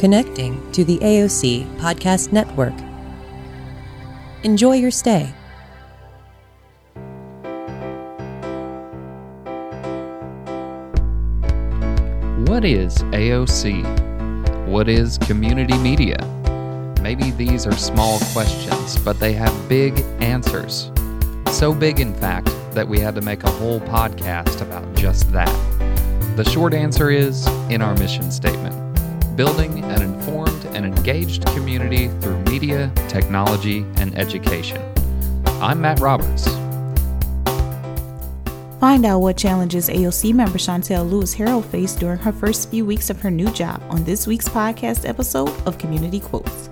connecting to the AOC Podcast Network. Enjoy your stay. What is AOC? What is community media? Maybe these are small questions, but they have big answers. So big, in fact, that we had to make a whole podcast about just that. The short answer is in our mission statement: building an informed and engaged community through media, technology, and education. I'm Matt Roberts. Find out what challenges AOC member Shawntell Lewis-Harrell faced during her first few weeks of her new job on this week's podcast episode of Community Quotes.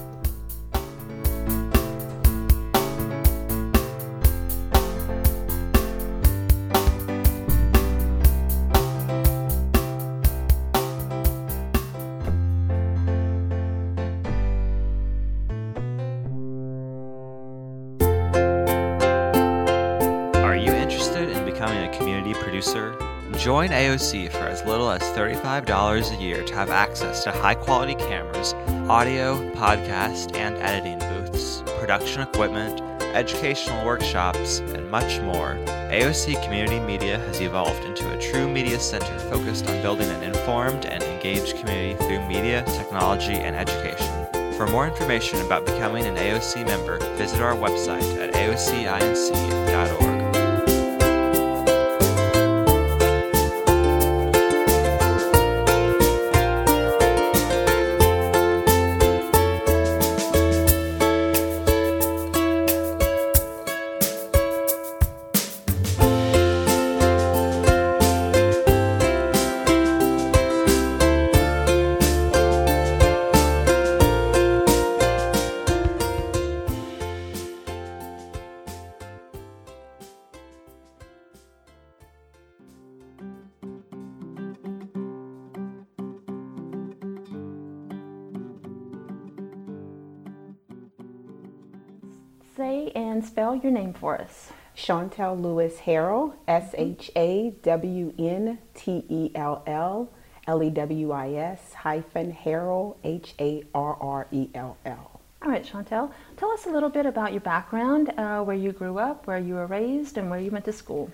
Join AOC for as little as $35 a year to have access to high-quality cameras, audio, podcast, and editing booths, production equipment, educational workshops, and much more. AOC Community Media has evolved into a true media center focused on building an informed and engaged community through media, technology, and education. For more information about becoming an AOC member, visit our website at aocinc.org. Say and spell your name for us. Shawntell Lewis-Harrell, Shawntel Lewis-Harrell, Harrell. All right, Shawntell, tell us a little bit about your background, where you grew up, where you were raised, and where you went to school.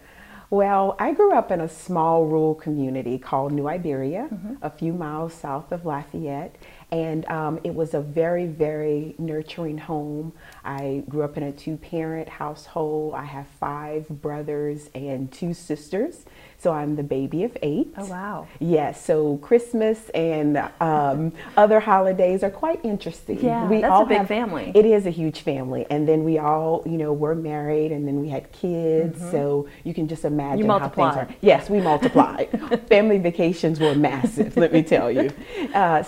Well, I grew up in a small rural community called New Iberia, a few miles south of Lafayette, and it was a very, very nurturing home. I grew up in a two-parent household. I have 5 brothers and 2 sisters, so I'm the baby of 8. Oh, wow. Yes, so Christmas and other holidays are quite interesting. Yeah, we that's all a big family. It is a huge family, and then we all, you know, were married, and then we had kids, so you can just imagine. You multiply. How things are. Yes, we multiplied. Family vacations were massive, let me tell you. I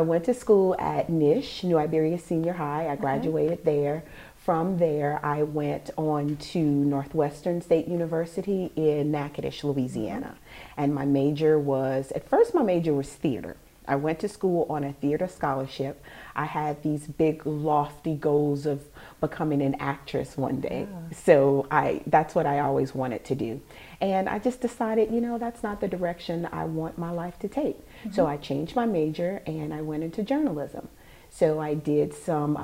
went to school at NISH, New Iberia Senior High. I graduated there. From there, I went on to Northwestern State University in Natchitoches, Louisiana. And my major was, at first my major was theater. I went to school on a theater scholarship. I had these big lofty goals of becoming an actress one day. Yeah. So that's what I always wanted to do. And I just decided, you know, that's not the direction I want my life to take. So I changed my major and I went into journalism. So I did some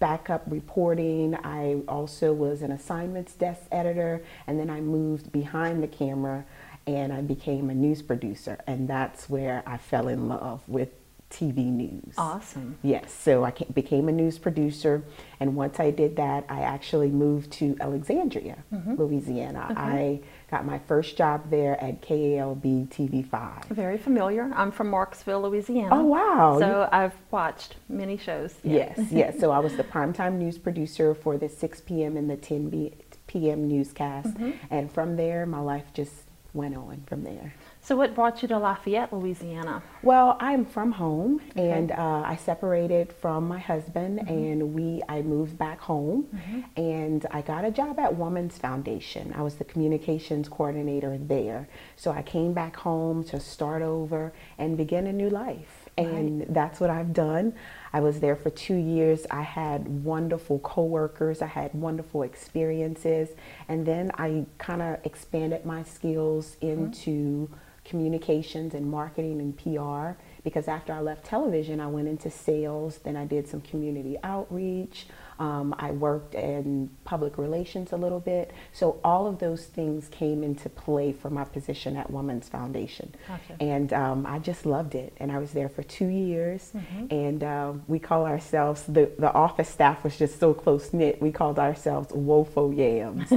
backup reporting. I also was an assignments desk editor, and then I moved behind the camera and I became a news producer, and that's where I fell in love with TV news. Awesome. Yes, so I became a news producer, and once I did that, I actually moved to Alexandria, Louisiana. I got my first job there at KALB TV5. Very familiar. I'm from Marksville, Louisiana. Oh, wow. So I've watched many shows. Yeah. Yes, yes. So I was the primetime news producer for the 6 p.m. and the 10 p.m. newscast, and from there, my life just went on from there. So what brought you to Lafayette, Louisiana? Well, I'm from home, and I separated from my husband, and I moved back home, and I got a job at Women's Foundation. I was the communications coordinator there. So I came back home to start over and begin a new life, and that's what I've done. I was there for 2 years. I had wonderful coworkers. I had wonderful experiences, and then I kind of expanded my skills into communications and marketing and PR because after I left television, I went into sales, then I did some community outreach. I worked in public relations a little bit. So all of those things came into play for my position at Women's Foundation. Gotcha. And I just loved it. And I was there for 2 years. Mm-hmm. And we call ourselves, the office staff was just so close-knit, we called ourselves Wofo Yams.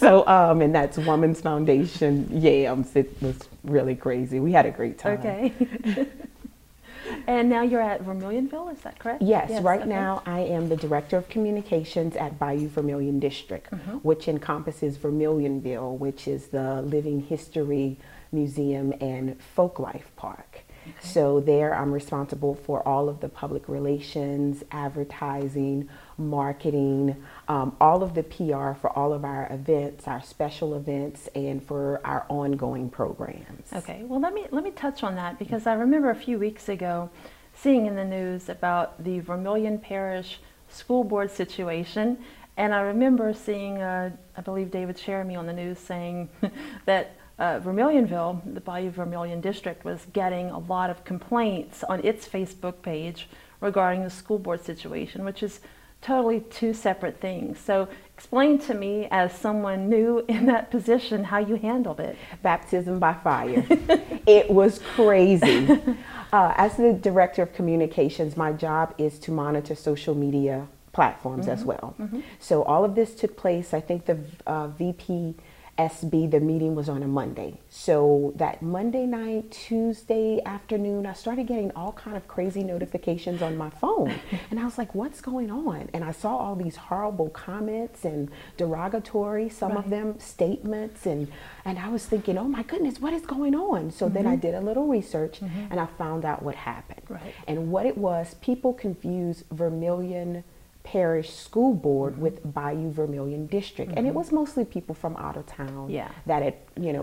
So, and that's Women's Foundation Yams. It was really crazy. We had a great time. Okay. And now you're at Vermilionville, is that correct? Yes, right now I am the Director of Communications at Bayou Vermilion District, mm-hmm. which encompasses Vermilionville, which is the Living History Museum and Folklife Park. Okay. So there I'm responsible for all of the public relations, advertising, marketing, all of the PR for all of our events, our special events, and for our ongoing programs. Okay, well let me touch on that, because I remember a few weeks ago seeing in the news about the Vermilion Parish School Board situation, and I remember seeing, I believe David Sheremy on the news saying that Vermilionville, the Bayou Vermilion District, was getting a lot of complaints on its Facebook page regarding the school board situation, which is totally two separate things. So explain to me, as someone new in that position, how you handled it. Baptism by fire. It was crazy. As the Director of Communications, my job is to monitor social media platforms mm-hmm. as well. Mm-hmm. So all of this took place, I think the VPSB, the meeting was on a Monday. So that Monday night, Tuesday afternoon, I started getting all kind of crazy notifications on my phone. And I was like, what's going on? And I saw all these horrible comments and derogatory, some of them statements. And I was thinking, oh my goodness, what is going on? So mm-hmm. then I did a little research mm-hmm. and I found out what happened. Right. And what it was, people confused Vermilion Parish School Board mm-hmm. with Bayou Vermilion District, mm-hmm. and it was mostly people from out of town that had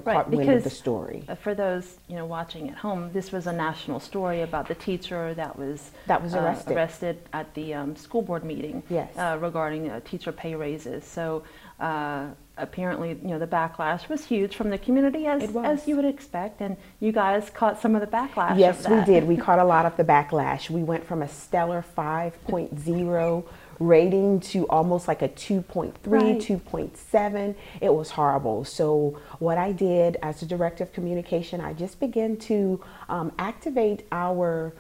caught wind of the story. For those watching at home, this was a national story about the teacher that was arrested at the school board meeting. Yes. Regarding teacher pay raises. So apparently, the backlash was huge from the community, as you would expect, and you guys caught some of the backlash. Yes, we did. We caught a lot of the backlash. We went from a stellar 5.0 rating to almost like a 2.3, right. 2.7. It was horrible. So what I did as the Director of Communication, I just began to activate our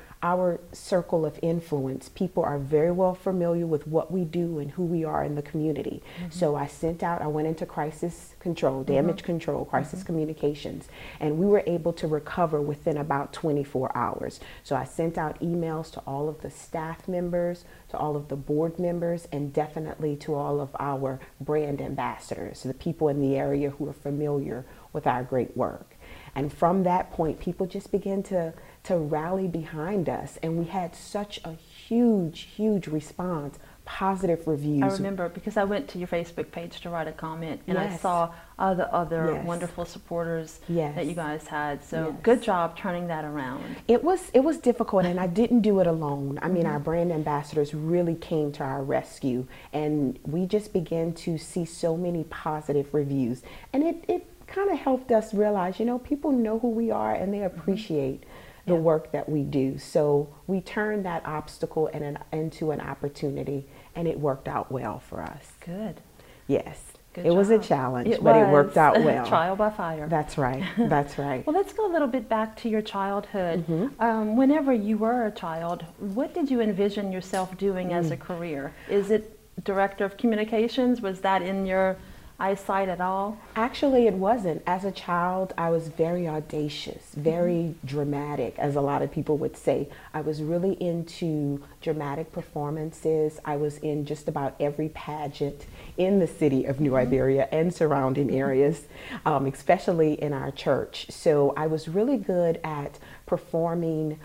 circle of influence. People are very well familiar with what we do and who we are in the community. Mm-hmm. So I went into crisis control, damage mm-hmm. control, crisis mm-hmm. communications, and we were able to recover within about 24 hours. So I sent out emails to all of the staff members, to all of the board members, and definitely to all of our brand ambassadors, the people in the area who are familiar with our great work. And from that point, people just began to rally behind us, and we had such a huge response, positive reviews. I remember, because I went to your Facebook page to write a comment, and yes. I saw all the other yes. wonderful supporters yes. that you guys had, so yes. good job turning that around. It was difficult, and I didn't do it alone. I mean, mm-hmm. our brand ambassadors really came to our rescue, and we just began to see so many positive reviews, and it kind of helped us realize, people know who we are, and they appreciate mm-hmm. the work that we do. So we turned that obstacle into an opportunity, and it worked out well for us. Good. Yes. Good job. It was a challenge, but it worked out well. Trial by fire. That's right. That's right. Well, let's go a little bit back to your childhood. Mm-hmm. Whenever you were a child, what did you envision yourself doing as a career? Is it Director of Communications? Was that in your eyesight at all? Actually, it wasn't. As a child, I was very audacious, very mm-hmm. dramatic, as a lot of people would say. I was really into dramatic performances. I was in just about every pageant in the city of New Iberia mm-hmm. and surrounding areas, especially in our church. So I was really good at performing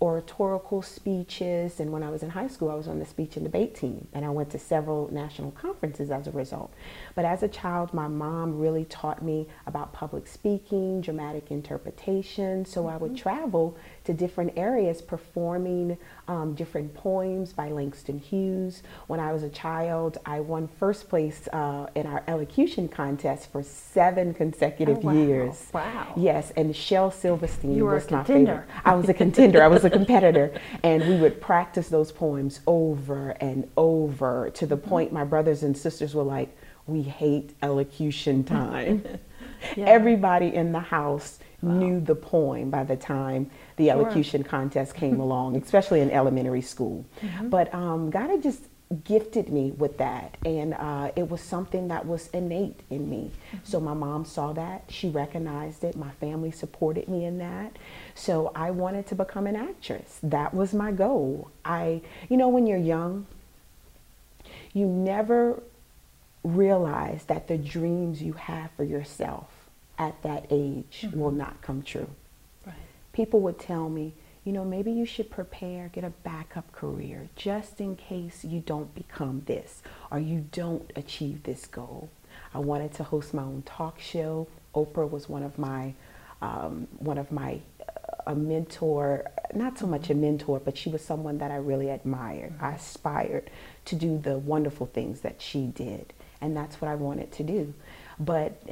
oratorical speeches, and when I was in high school, I was on the speech and debate team, and I went to several national conferences as a result. But as a child, my mom really taught me about public speaking, dramatic interpretation, so mm-hmm. I would travel to different areas performing different poems by Langston Hughes. When I was a child, I won first place in our elocution contest for 7 consecutive years. Wow. Yes, and Shel Silverstein was my favorite. I was a contender. I was a competitor. And we would practice those poems over and over to the point my brothers and sisters were like, we hate elocution time. Yeah. Everybody in the house knew the poem by the time the elocution contest came along, especially in elementary school. But God had just gifted me with that, and it was something that was innate in me. So my mom saw that, she recognized it, my family supported me in that. So I wanted to become an actress. That was my goal. You know, when you're young, you never realize that the dreams you have for yourself at that age will not come true. Right. People would tell me, you know, maybe you should prepare, get a backup career just in case you don't become this or you don't achieve this goal. I wanted to host my own talk show. Oprah was a mentor, not so much a mentor, but she was someone that I really admired. I aspired to do the wonderful things that she did, and that's what I wanted to do. But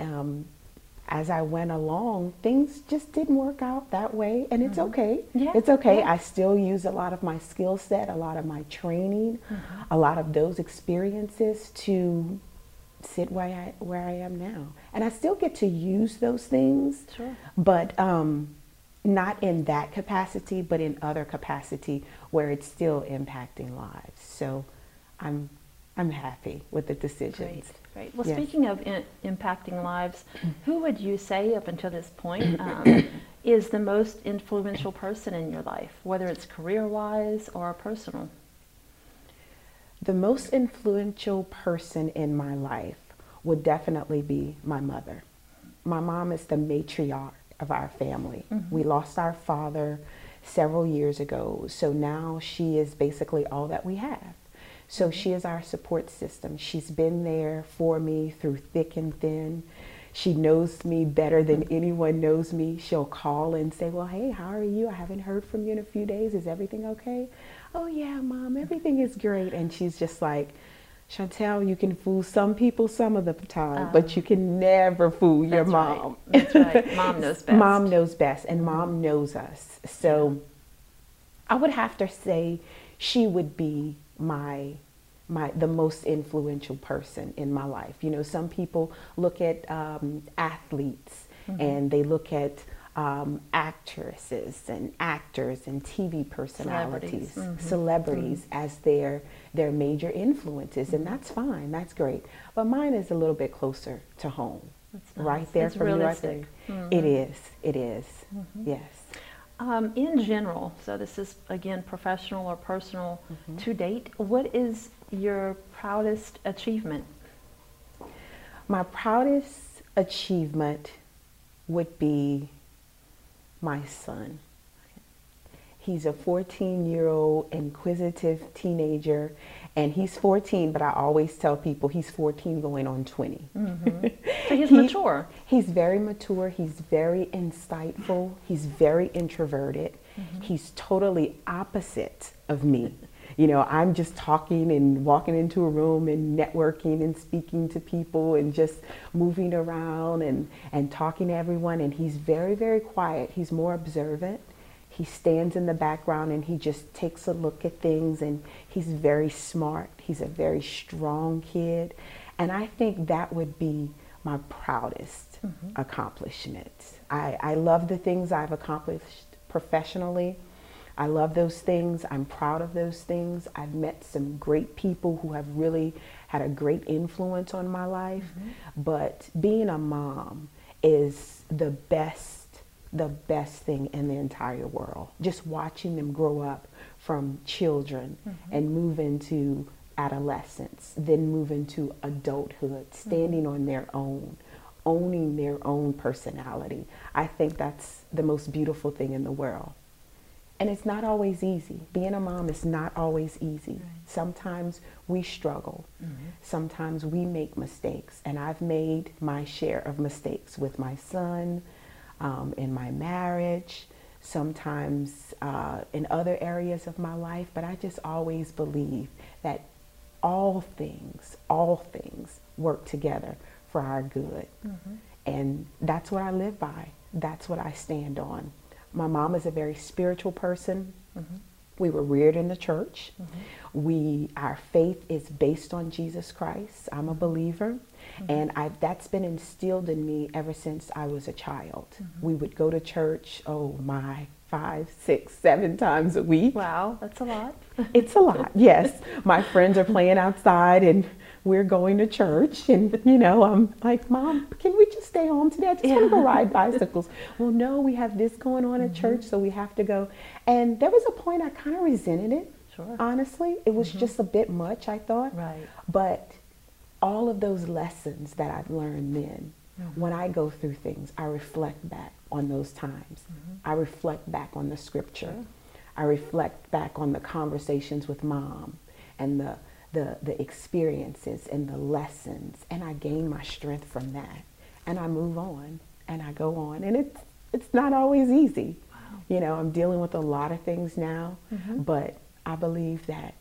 as I went along, things just didn't work out that way, and it's okay. Yeah. It's okay. Yeah. I still use a lot of my skill set, a lot of my training, a lot of those experiences to sit where I am now. And I still get to use those things, but not in that capacity, but in other capacity where it's still impacting lives. So I'm happy with the decisions. Great. Well, speaking of impacting lives, who would you say up until this point is the most influential person in your life, whether it's career-wise or personal? The most influential person in my life would definitely be my mother. My mom is the matriarch of our family. We lost our father several years ago, so now she is basically all that we have. So she is our support system. She's been there for me through thick and thin. She knows me better than anyone knows me. She'll call and say, well, hey, how are you? I haven't heard from you in a few days. Is everything okay? Oh yeah, Mom, everything is great. And she's just like, Shawntell, you can fool some people some of the time, but you can never fool your mom. That's right. Mom knows best. Mom knows best, and Mom knows us. So I would have to say she would be the most influential person in my life. You know, some people look at athletes and they look at actresses and actors and TV personalities, celebrities as their major influences, and that's fine, that's great. But mine is a little bit closer to home, right there from you right there. It is, yes. In general, so this is again professional or personal to date, what is your proudest achievement? My proudest achievement would be my son. He's a 14-year-old inquisitive teenager, and he's 14, but I always tell people he's 14 going on 20. So he's mature. He's very mature. He's very insightful. He's very introverted. He's totally opposite of me. You know, I'm just talking and walking into a room and networking and speaking to people and just moving around and talking to everyone. And he's very, very quiet. He's more observant. He stands in the background and he just takes a look at things, and he's very smart. He's a very strong kid. And I think that would be my proudest accomplishment. I love the things I've accomplished professionally. I love those things. I'm proud of those things. I've met some great people who have really had a great influence on my life. But being a mom is the best thing in the entire world. Just watching them grow up from children and move into adolescence, then move into adulthood, standing on their own, owning their own personality. I think that's the most beautiful thing in the world. And it's not always easy. Being a mom is not always easy. Right. Sometimes we struggle. Sometimes we make mistakes. And I've made my share of mistakes with my son, in my marriage. sometimes in other areas of my life, but I just always believe that all things work together for our good. Mm-hmm. And that's what I live by. That's what I stand on. My mom is a very spiritual person. Mm-hmm. We were reared in the church. Mm-hmm. Our faith is based on Jesus Christ. I'm a believer. Mm-hmm. And that's been instilled in me ever since I was a child. Mm-hmm. We would go to church, oh my, 5, 6, 7 times a week. Wow, that's a lot. It's a lot, yes. My friends are playing outside and we're going to church, and you know, I'm like, Mom, can we just stay home today? I just want to go ride bicycles. Well, no, we have this going on at church, so we have to go. And there was a point I kind of resented it, sure. Honestly. It was just a bit much, I thought. Right. But all of those lessons that I've learned then, when I go through things, I reflect back on those times. I reflect back on the scripture. I reflect back on the conversations with Mom and the experiences and the lessons, and I gain my strength from that, and I move on and I go on, and it's not always easy. Wow. You know, I'm dealing with a lot of things now, but I believe that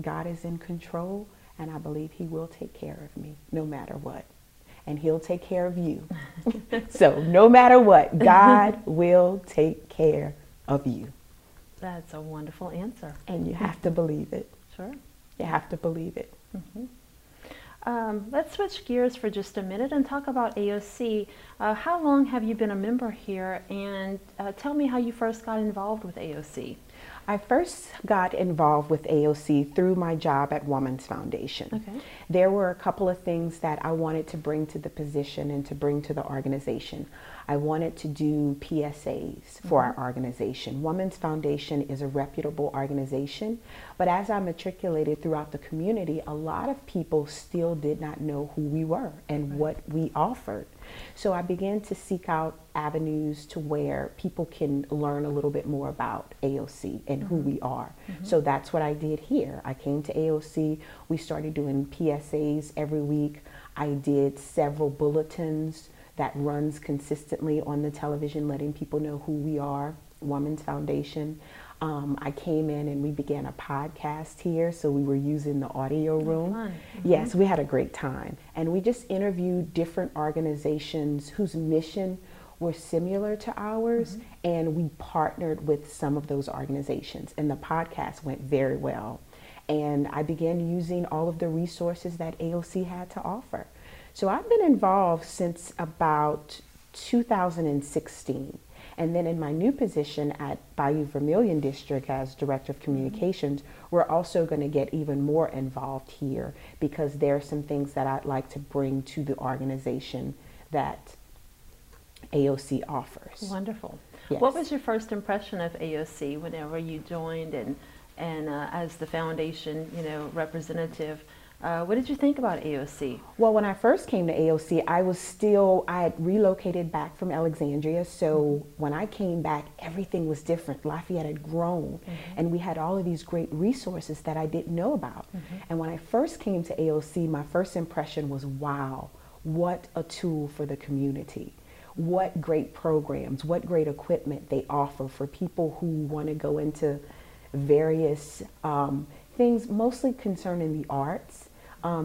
God is in control, and I believe He will take care of me no matter what. And He'll take care of you. So no matter what, God will take care of you. That's a wonderful answer. And you have to believe it. Sure. You have to believe it. Let's switch gears for just a minute and talk about AOC. How long have you been a member here? And tell me how you first got involved with AOC. I first got involved with AOC through my job at Women's Foundation. Okay. There were a couple of things that I wanted to bring to the position and to bring to the organization. I wanted to do PSAs for our organization. Women's Foundation is a reputable organization, but as I matriculated throughout the community, a lot of people still did not know who we were and what we offered. So I began to seek out avenues to where people can learn a little bit more about AOC and who we are. So that's what I did here. I came to AOC. We started doing PSAs every week. I did several bulletins that runs consistently on the television, letting people know who we are, Women's Foundation. I came in and we began a podcast here, so we were using the audio room. Yes, we had a great time. And we just interviewed different organizations whose mission were similar to ours, and we partnered with some of those organizations. And the podcast went very well. And I began using all of the resources that AOC had to offer. So I've been involved since about 2016. And then in my new position at Bayou Vermilion District as Director of Communications, we're also going to get even more involved here, because there are some things that I'd like to bring to the organization that AOC offers. Wonderful. Yes. What was your first impression of AOC whenever you joined, and as the foundation, you know, representative? What did you think about AOC? Well, when I first came to AOC, I had relocated back from Alexandria. So when I came back, everything was different. Lafayette had grown, and we had all of these great resources that I didn't know about. And when I first came to AOC, my first impression was, wow, what a tool for the community. What great programs, what great equipment they offer for people who want to go into various things, mostly concerning the arts.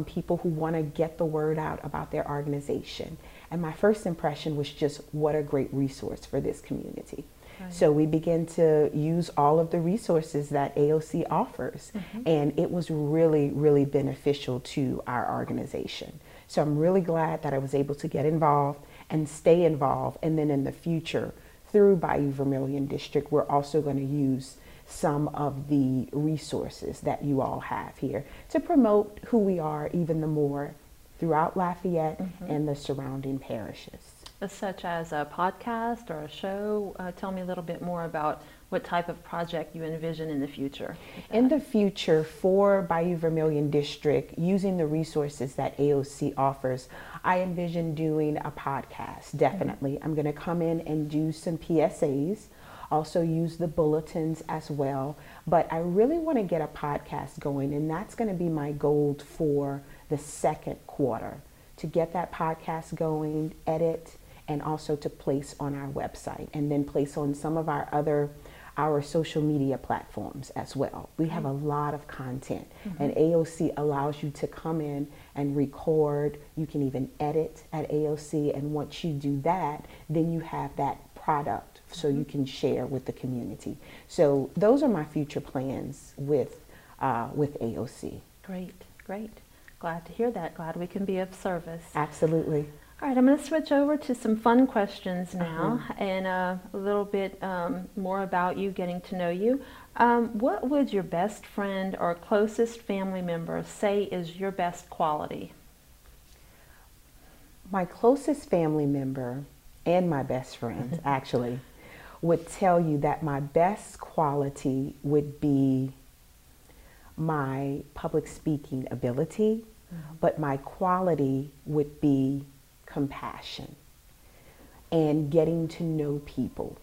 People who want to get the word out about their organization. And my first impression was just what a great resource for this community. Right. So we began to use all of the resources that AOC offers, and it was really, really beneficial to our organization. So I'm really glad that I was able to get involved and stay involved. And then in the future, through Bayou Vermilion District, we're also going to use some of the resources that you all have here to promote who we are even the more throughout Lafayette and the surrounding parishes. Such as a podcast or a show? Tell me a little bit more about what type of project you envision in the future. In the future for Bayou Vermilion District, using the resources that AOC offers, I envision doing a podcast, definitely. I'm going to come in and do some PSAs. Also use the bulletins as well, but I really want to get a podcast going, and that's going to be my goal for the second quarter, to get that podcast going, edit, and also to place on our website, and then place on some of our other social media platforms as well. We have a lot of content, and AOC allows you to come in and record. You can even edit at AOC, and once you do that, then you have that product so you can share with the community. So those are my future plans with AOC. Great, great. Glad to hear that. Glad we can be of service. Absolutely. All right, I'm going to switch over to some fun questions now, and a little bit more about you, getting to know you. What would your best friend or closest family member say is your best quality? My closest family member and my best friend, actually, would tell you that my best quality would be my public speaking ability, but my quality would be compassion and getting to know people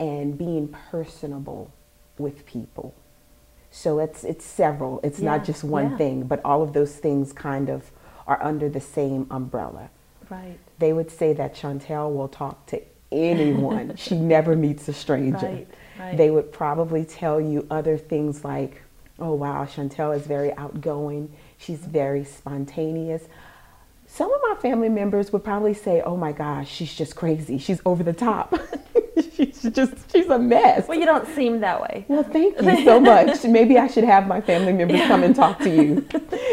and being personable with people. So it's several, it's not just one thing, but all of those things kind of are under the same umbrella. Right. They would say that Shawntell will talk to anyone. She never meets a stranger. Right, right. They would probably tell you other things like, oh wow, Shawntell is very outgoing. She's very spontaneous. Some of my family members would probably say, oh my gosh, she's just crazy. She's over the top. she's a mess. Well, you don't seem that way. Well, thank you so much. Maybe I should have my family members come and talk to you.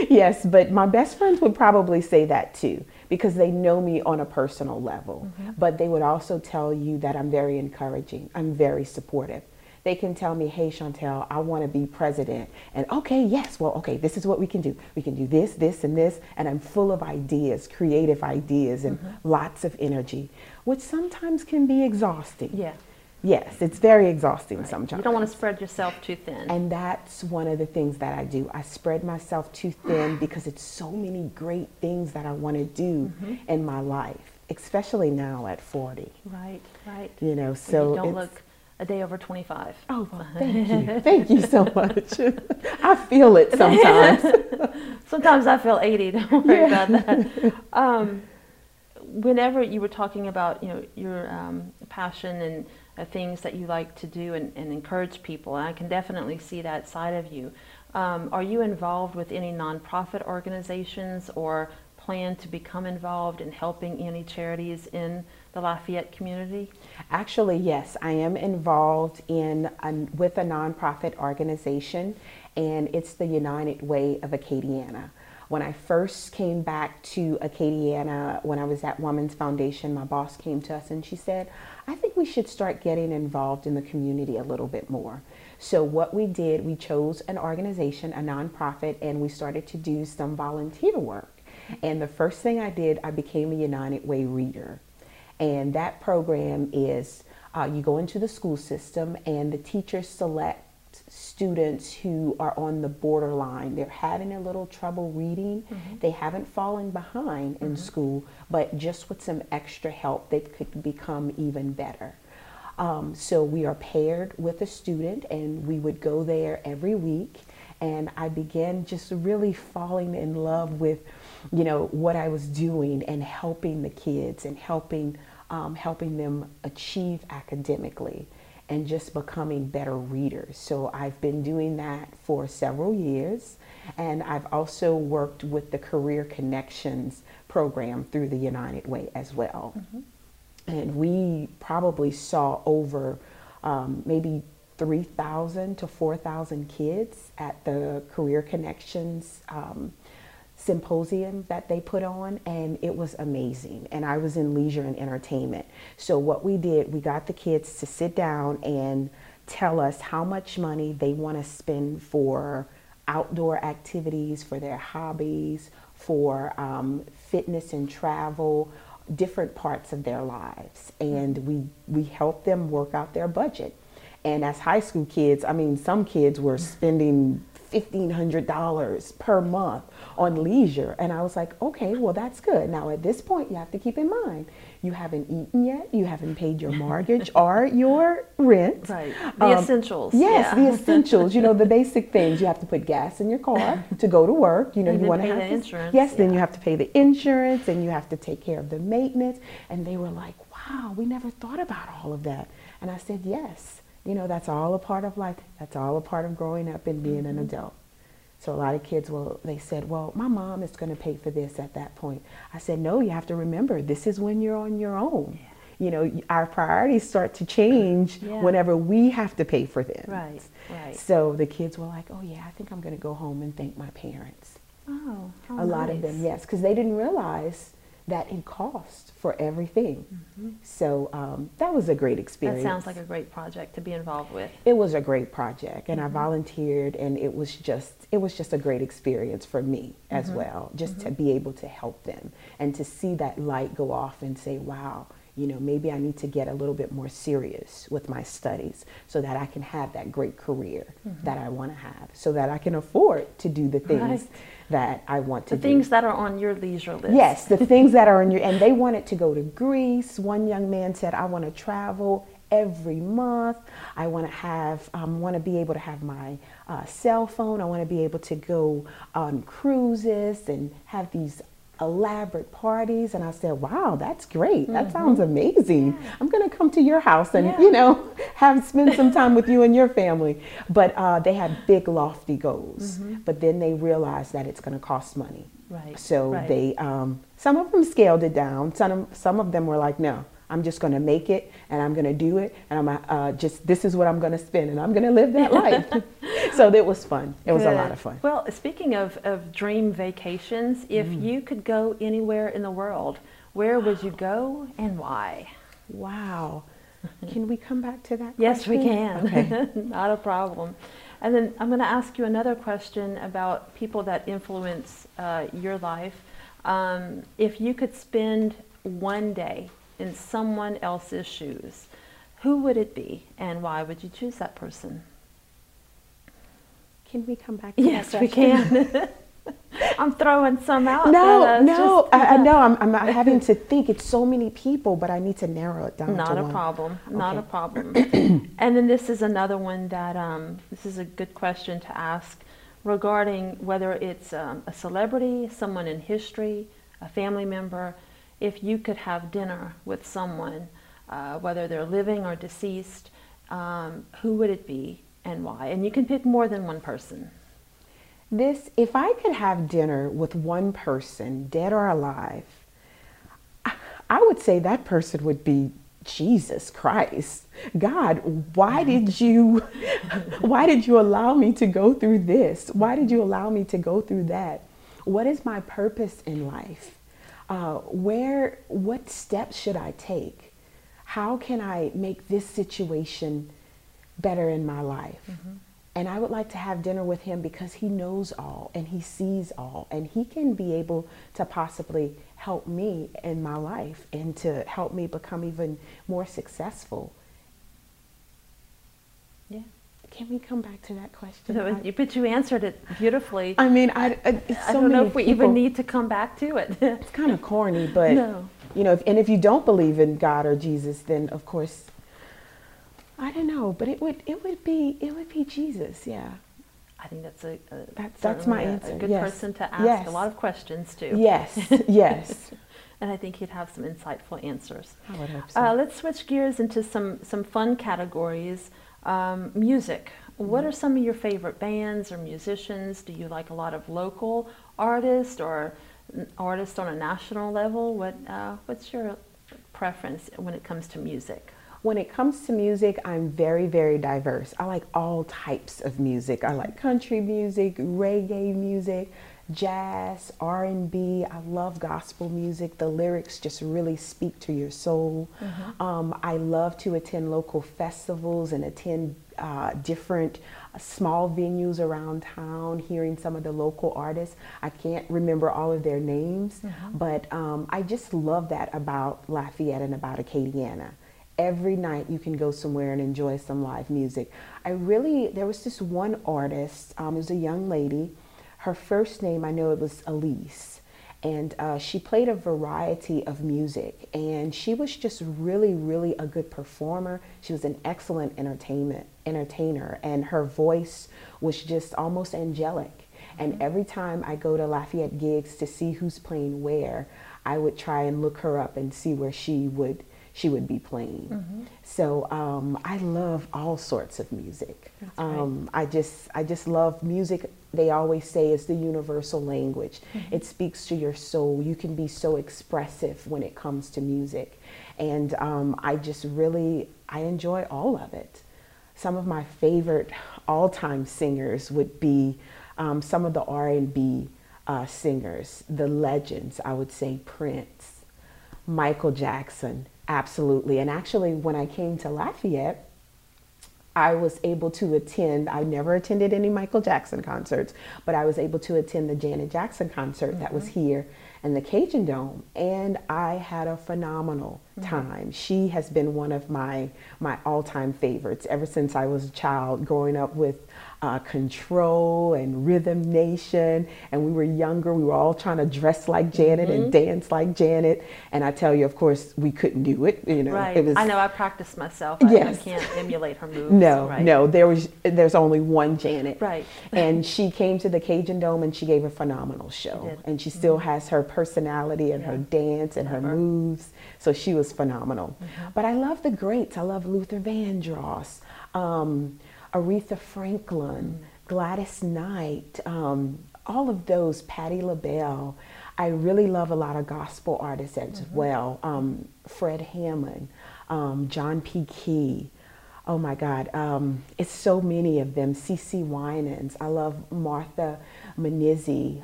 Yes, but my best friends would probably say that too, because they know me on a personal level. But they would also tell you that I'm very encouraging. I'm very supportive. They can tell me, hey, Shawntell, I want to be president. And okay, yes, well, okay, this is what we can do. We can do this, this, and this. And I'm full of ideas, creative ideas, and lots of energy, which sometimes can be exhausting. Yeah. Yes, it's very exhausting sometimes. You don't want to spread yourself too thin. And that's one of the things that I do. I spread myself too thin because it's so many great things that I want to do in my life, especially now at 40. Right, right. You know, so you don't look a day over 25. Oh, well, thank you. Thank you so much. I feel it sometimes. Sometimes I feel 80. Don't worry about that. Whenever you were talking about, you know, your passion and things that you like to do and encourage people, and I can definitely see that side of you. Are you involved with any nonprofit organizations or plan to become involved in helping any charities in the Lafayette community? Actually, yes, I am involved in with a nonprofit organization, and it's the United Way of Acadiana. When I first came back to Acadiana, when I was at Women's Foundation, my boss came to us and she said, I think we should start getting involved in the community a little bit more. So what we did, we chose an organization, a nonprofit, and we started to do some volunteer work. And the first thing I did, I became a United Way reader. And that program is you go into the school system and the teachers select students who are on the borderline. They're having a little trouble reading. They haven't fallen behind in school, but just with some extra help, they could become even better. So we are paired with a student, and we would go there every week. And I began just really falling in love with, you know, what I was doing and helping the kids and helping them achieve academically and just becoming better readers. So I've been doing that for several years, and I've also worked with the Career Connections program through the United Way as well. And we probably saw over maybe 3,000 to 4,000 kids at the Career Connections symposium that they put on, and it was amazing. And I was in leisure and entertainment. So what we did, we got the kids to sit down and tell us how much money they want to spend for outdoor activities, for their hobbies, for fitness and travel, different parts of their lives. And we helped them work out their budget. And as high school kids, I mean, some kids were spending $1,500 per month on leisure. And I was like, okay, well, that's good. Now, at this point, you have to keep in mind, you haven't eaten yet, you haven't paid your mortgage or your rent. Right, the essentials. Yes, yeah. The essentials, you know, the basic things. You have to put gas in your car to go to work. You know, and you want to have the insurance. Yes, yeah. Then you have to pay the insurance, and you have to take care of the maintenance. And they were like, wow, we never thought about all of that. And I said, yes. You know, that's all a part of life. That's all a part of growing up and being an adult. So a lot of kids will, they said, well, my mom is going to pay for this at that point. I said, no, you have to remember, this is when you're on your own. Yeah. You know, our priorities start to change whenever we have to pay for them. Right, right. So the kids were like, oh yeah, I think I'm going to go home and thank my parents. Oh, how nice. A lot of them, yes, because they didn't realize that it cost for everything. Mm-hmm. So that was a great experience. That sounds like a great project to be involved with. It was a great project, and I volunteered, and it was just a great experience for me as well, just to be able to help them and to see that light go off and say, wow, you know, maybe I need to get a little bit more serious with my studies so that I can have that great career that I want to have, so that I can afford to do the things that I want to do. The things that are on your leisure list. Yes, the things that are on your, and they wanted to go to Greece. One young man said, I want to travel every month. I want to have, want to be able to have my cell phone. I want to be able to go on cruises and have these elaborate parties. And I said, wow, that's great. That sounds amazing. Yeah. I'm going to come to your house and, you know, spend some time with you and your family. But they had big lofty goals, but then they realized that it's going to cost money. Right. So they, some of them scaled it down. Some of them were like, no, I'm just going to make it, and I'm going to do it, and I'm just, this is what I'm going to spend, and I'm going to live that life. So it was fun. It was a lot of fun. Well, speaking of dream vacations, if you could go anywhere in the world, where would you go and why? Wow. Can we come back to that question? Yes, we can. Okay. Not a problem. And then I'm going to ask you another question about people that influence your life. If you could spend one day in someone else's shoes, who would it be, and why would you choose that person? Can we come back to that question? We can. I'm throwing some out. I'm having to think. It's so many people, but I need to narrow it down. Not a problem. And then this is another one that this is a good question to ask regarding whether it's a celebrity, someone in history, a family member. If you could have dinner with someone, whether they're living or deceased, who would it be and why? And you can pick more than one person. This, if I could have dinner with one person, dead or alive, I would say that person would be Jesus Christ. God, why did you allow me to go through this? Why did you allow me to go through that? What is my purpose in life? What steps should I take? How can I make this situation better in my life? And I would like to have dinner with him because he knows all and he sees all, and he can be able to possibly help me in my life and to help me become even more successful. Yeah. Can we come back to that question? No, but you answered it beautifully. I mean, I don't know if we even need to come back to it. It's kind of corny, but you know, if you don't believe in God or Jesus, then of course, I don't know. But it would be Jesus. Yeah, I think that's that's my answer. A good person to ask a lot of questions to. Yes, yes. And I think he'd have some insightful answers. I would hope so. Let's switch gears into some fun categories. Music. What are some of your favorite bands or musicians? Do you like a lot of local artists or artists on a national level? What's your preference when it comes to music? When it comes to music, I'm very, very diverse. I like all types of music. I like country music, reggae music, jazz, R&B. I love gospel music. The lyrics just really speak to your soul. I love to attend local festivals and attend different small venues around town, hearing some of the local artists. I can't remember all of their names, but I just love that about Lafayette and about Acadiana. every night you can go somewhere and enjoy some live music. There was this one artist, it was a young lady, her first name, I know it was Elise, and she played a variety of music, and she was just really, really a good performer. She was an excellent entertainer, and her voice was just almost angelic. And every time I go to Lafayette gigs to see who's playing where, I would try and look her up and see where she would be playing. Mm-hmm. So I love all sorts of music. I just love music. They always say it's the universal language. Mm-hmm. It speaks to your soul. You can be so expressive when it comes to music. And I enjoy all of it. Some of my favorite all-time singers would be some of the R&B singers, the legends. I would say Prince, Michael Jackson, absolutely. And actually, when I came to Lafayette, I was able to attend, I never attended any Michael Jackson concerts, but I was able to attend the Janet Jackson concert that was here in the Cajun Dome. And I had a phenomenal time. She has been one of my all-time favorites ever since I was a child, growing up with Control and Rhythm Nation. And we were younger, we were all trying to dress like Janet and dance like Janet. And I tell you, of course, we couldn't do it. You know, right. It was, I know, I practiced myself. Yes. I can't emulate her moves. No, right. No, there's only one Janet. Right. And she came to the Cajun Dome and she gave a phenomenal show. And she still has her personality and her dance and her moves. So she was phenomenal. But I love the greats. I love Luther Vandross, Aretha Franklin, Gladys Knight, all of those, Patti LaBelle. I really love a lot of gospel artists as well. Fred Hammond, John P. Kee. Oh my God, it's so many of them. C.C. Winans, I love Martha Menizzi.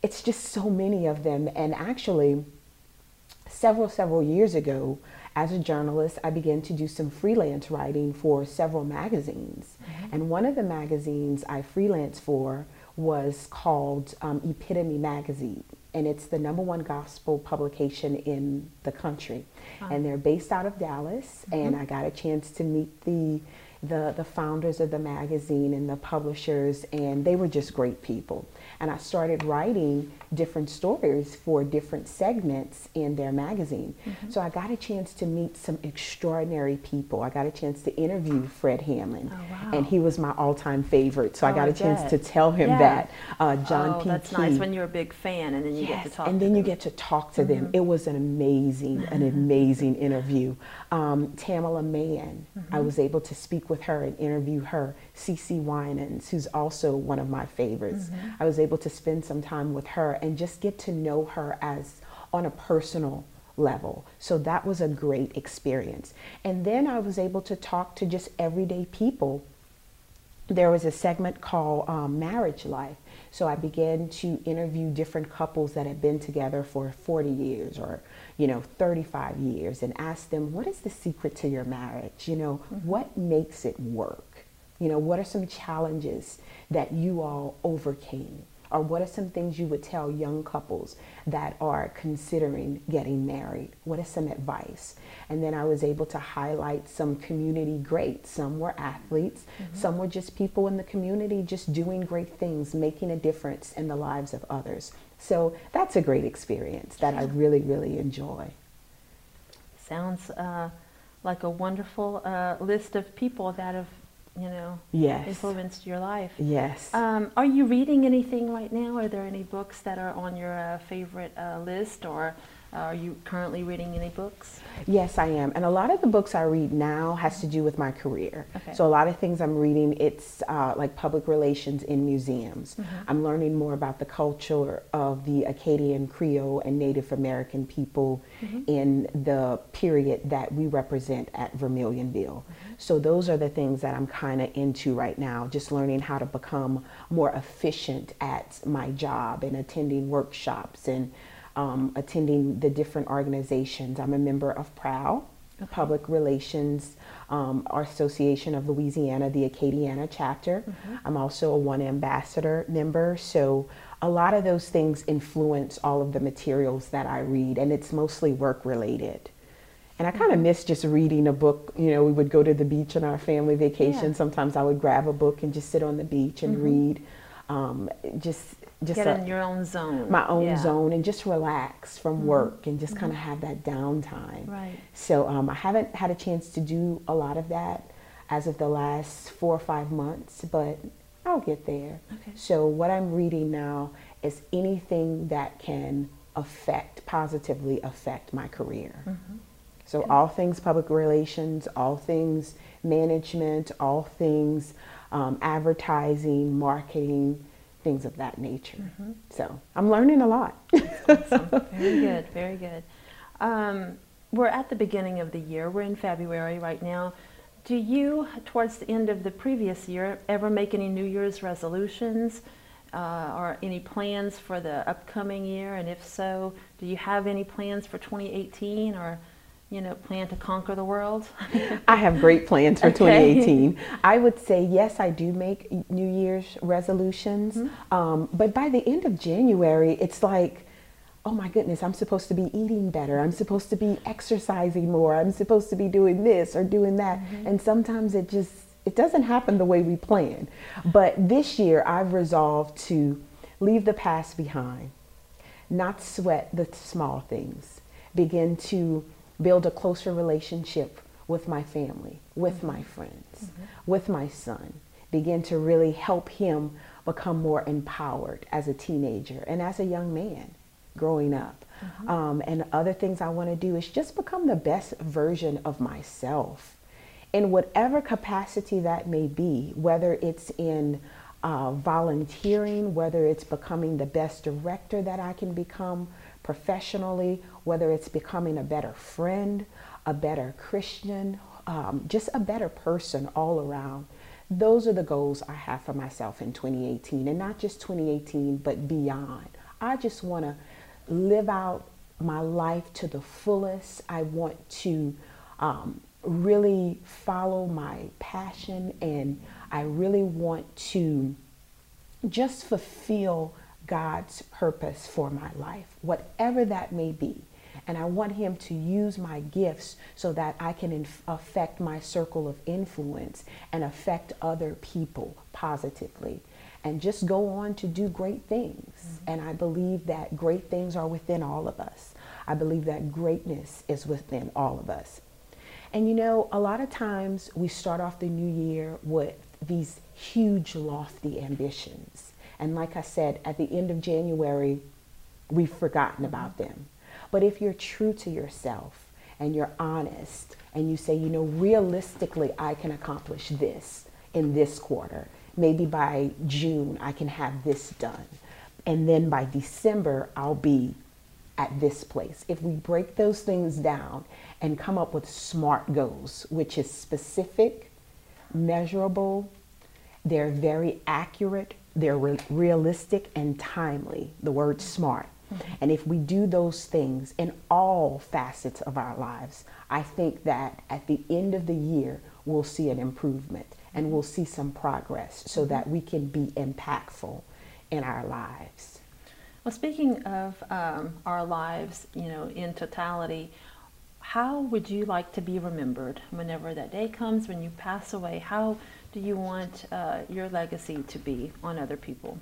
It's just so many of them. And actually, several years ago, as a journalist, I began to do some freelance writing for several magazines. And one of the magazines I freelanced for was called Epitome Magazine. And it's the #1 gospel publication in the country. And they're based out of Dallas. And I got a chance to meet the founders of the magazine and the publishers, and they were just great people. And I started writing different stories for different segments in their magazine. So I got a chance to meet some extraordinary people. I got a chance to interview Fred Hammond, and he was my all-time favorite. So I got a chance to tell him that. John P. That's nice when you're a big fan, and then you get to talk to them. And then you get to talk to them. It was an amazing interview. Tamala Mann, I was able to speak with her and interview her. C.C. Winans, who's also one of my favorites. I was able to spend some time with her and just get to know her as on a personal level. So that was a great experience. And then I was able to talk to just everyday people. There was a segment called Marriage Life. So I began to interview different couples that had been together for 40 years or 35 years and ask them, what is the secret to your marriage? What makes it work? What are some challenges that you all overcame? Or what are some things you would tell young couples that are considering getting married? What is some advice? And then I was able to highlight some community greats. Some were athletes, some were just people in the community just doing great things, making a difference in the lives of others. So that's a great experience that I really, really enjoy. Sounds like a wonderful list of people that have influenced your life. Yes. Are you reading anything right now? Are there any books that are on your favorite list, or are you currently reading any books? Yes, I am. And a lot of the books I read now has to do with my career. So a lot of things I'm reading, it's like public relations in museums. I'm learning more about the culture of the Acadian Creole and Native American people in the period that we represent at Vermilionville. So those are the things that I'm kind of into right now, just learning how to become more efficient at my job and attending workshops and attending the different organizations. I'm a member of PROW, Public Relations Association of Louisiana, the Acadiana chapter. I'm also a One Ambassador member. So a lot of those things influence all of the materials that I read, and it's mostly work related. And I kind of miss just reading a book. You know, we would go to the beach on our family vacation. Yeah. Sometimes I would grab a book and just sit on the beach and read. Get in your own zone. My own zone, and just relax from work and just kind of have that downtime. Right. So I haven't had a chance to do a lot of that as of the last 4 or 5 months, but I'll get there. Okay. So what I'm reading now is anything that can affect, positively affect my career. So all things public relations, all things management, all things advertising, marketing, things of that nature. So I'm learning a lot. Awesome. Very good, very good. We're at the beginning of the year. We're in February right now. Do you, towards the end of the previous year, ever make any New Year's resolutions or any plans for the upcoming year? And if so, do you have any plans for 2018 or, you know, plan to conquer the world? I have great plans for 2018. I would say, yes, I do make New Year's resolutions. But by the end of January, it's like, oh my goodness, I'm supposed to be eating better. I'm supposed to be exercising more. I'm supposed to be doing this or doing that. And sometimes it just, it doesn't happen the way we plan. But this year I've resolved to leave the past behind, not sweat the small things, begin to build a closer relationship with my family, with my friends, with my son, begin to really help him become more empowered as a teenager and as a young man growing up. And other things I want to do is just become the best version of myself in whatever capacity that may be, whether it's in volunteering, whether it's becoming the best director that I can become professionally, whether it's becoming a better friend, a better Christian, just a better person all around. Those are the goals I have for myself in 2018, and not just 2018, but beyond. I just want to live out my life to the fullest. I want to really follow my passion, and I really want to just fulfill God's purpose for my life, whatever that may be. And I want him to use my gifts so that I can affect my circle of influence and affect other people positively and just go on to do great things. And I believe that great things are within all of us. I believe that greatness is within all of us. And you know, a lot of times we start off the new year with these huge, lofty ambitions. And like I said, at the end of January, we've forgotten about them. But if you're true to yourself and you're honest and you say, you know, realistically, I can accomplish this in this quarter. Maybe by June, I can have this done. And then by December, I'll be at this place. If we break those things down and come up with SMART goals, which is specific, measurable, they're very accurate, they're realistic and timely, the word SMART. And if we do those things in all facets of our lives, I think that at the end of the year, we'll see an improvement and we'll see some progress so that we can be impactful in our lives. Well, speaking of our lives, you know, in totality, how would you like to be remembered whenever that day comes, when you pass away? How do you want your legacy to be on other people?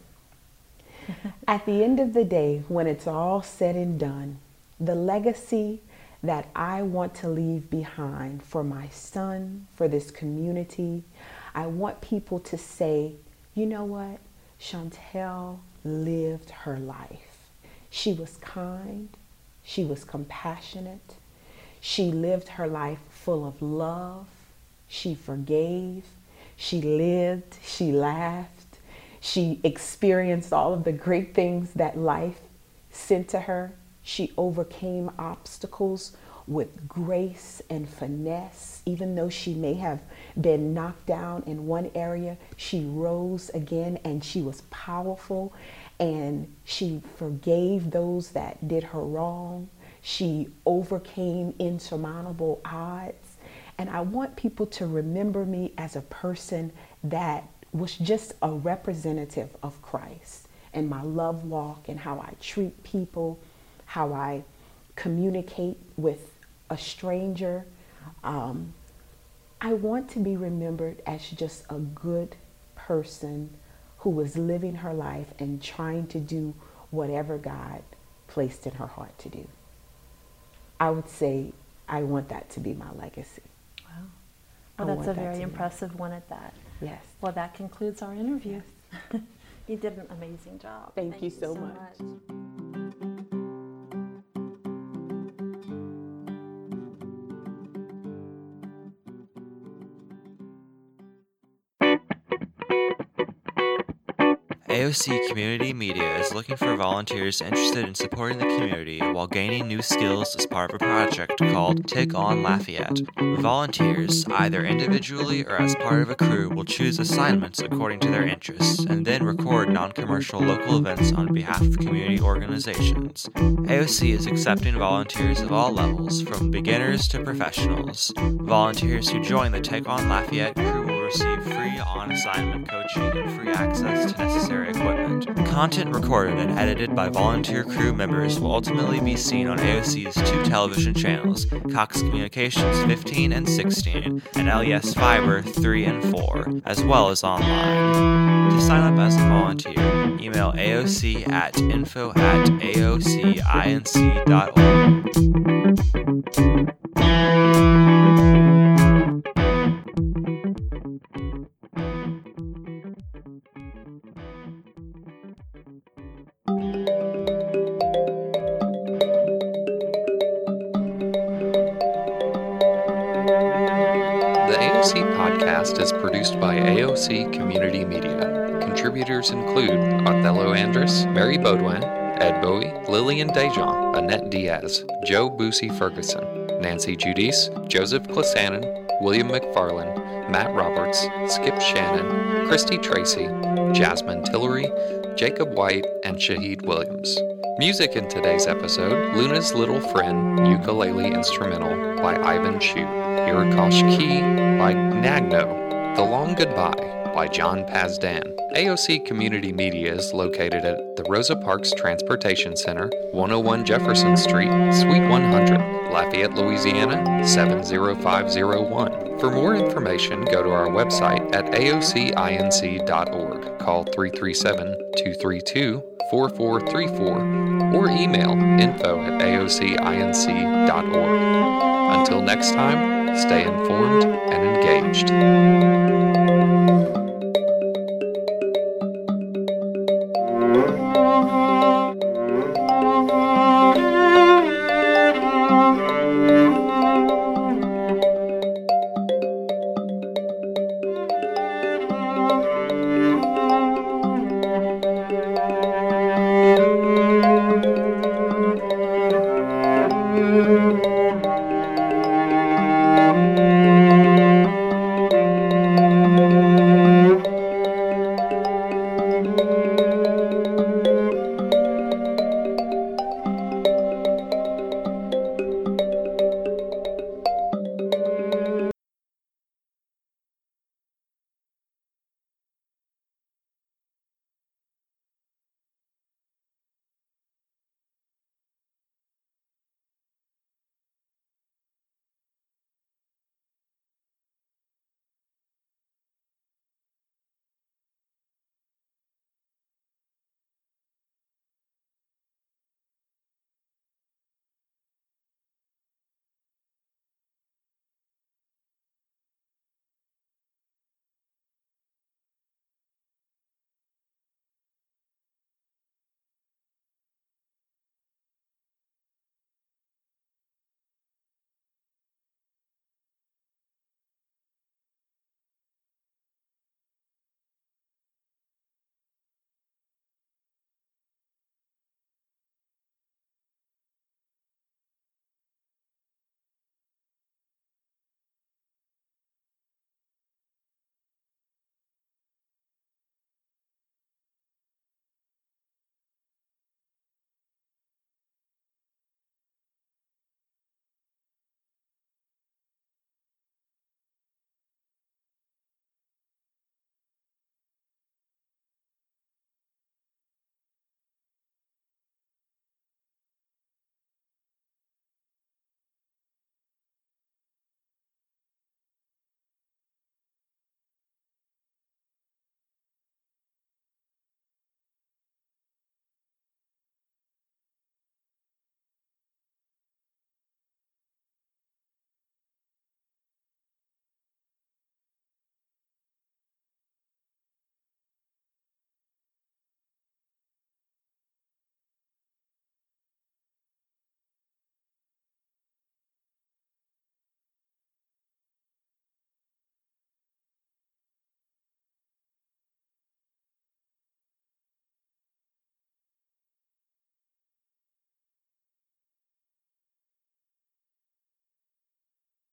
At the end of the day, when it's all said and done, the legacy that I want to leave behind for my son, for this community, I want people to say, you know what? Shawntell lived her life. She was kind. She was compassionate. She lived her life full of love. She forgave. She lived, she laughed, she experienced all of the great things that life sent to her. She overcame obstacles with grace and finesse. Even though she may have been knocked down in one area, she rose again and she was powerful, and she forgave those that did her wrong. She overcame insurmountable odds. And I want people to remember me as a person that was just a representative of Christ and my love walk and how I treat people, how I communicate with a stranger. I want to be remembered as just a good person who was living her life and trying to do whatever God placed in her heart to do. I would say I want that to be my legacy. Wow. Well, that's a very impressive one at that. Yes. Well, that concludes our interview. Yes. You did an amazing job. Thank you so much. AOC Community Media is looking for volunteers interested in supporting the community while gaining new skills as part of a project called Take On Lafayette. Volunteers, either individually or as part of a crew, will choose assignments according to their interests and then record non-commercial local events on behalf of community organizations. AOC is accepting volunteers of all levels, from beginners to professionals. Volunteers who join the Take On Lafayette crew will receive free on-assignment coaching and free access to necessary equipment. Content recorded and edited by volunteer crew members will ultimately be seen on AOC's 2 television channels, Cox Communications 15 and 16, and LES Fiber 3 and 4, as well as online. To sign up as a volunteer, email AOC at info@aocinc.org. Is produced by AOC Community Media. Contributors include Othello Andrus, Mary Bodwin, Ed Bowie, Lillian Dejean, Annette Diaz, Joe Boosie Ferguson, Nancy Judice, Joseph Clissanen, William McFarland, Matt Roberts, Skip Shannon, Christy Tracy, Jasmine Tillery, Jacob White, and Shaheed Williams. Music in today's episode, Luna's Little Friend Ukulele Instrumental by Ivan Shute, Yurikosh Key by Nagno, The Long Goodbye by John Pazdan. AOC Community Media is located at the Rosa Parks Transportation Center, 101 Jefferson Street, Suite 100, Lafayette, Louisiana, 70501. For more information, go to our website at aocinc.org, call 337-232-232. 4434 or email info@aocinc.org. Until next time, stay informed and engaged.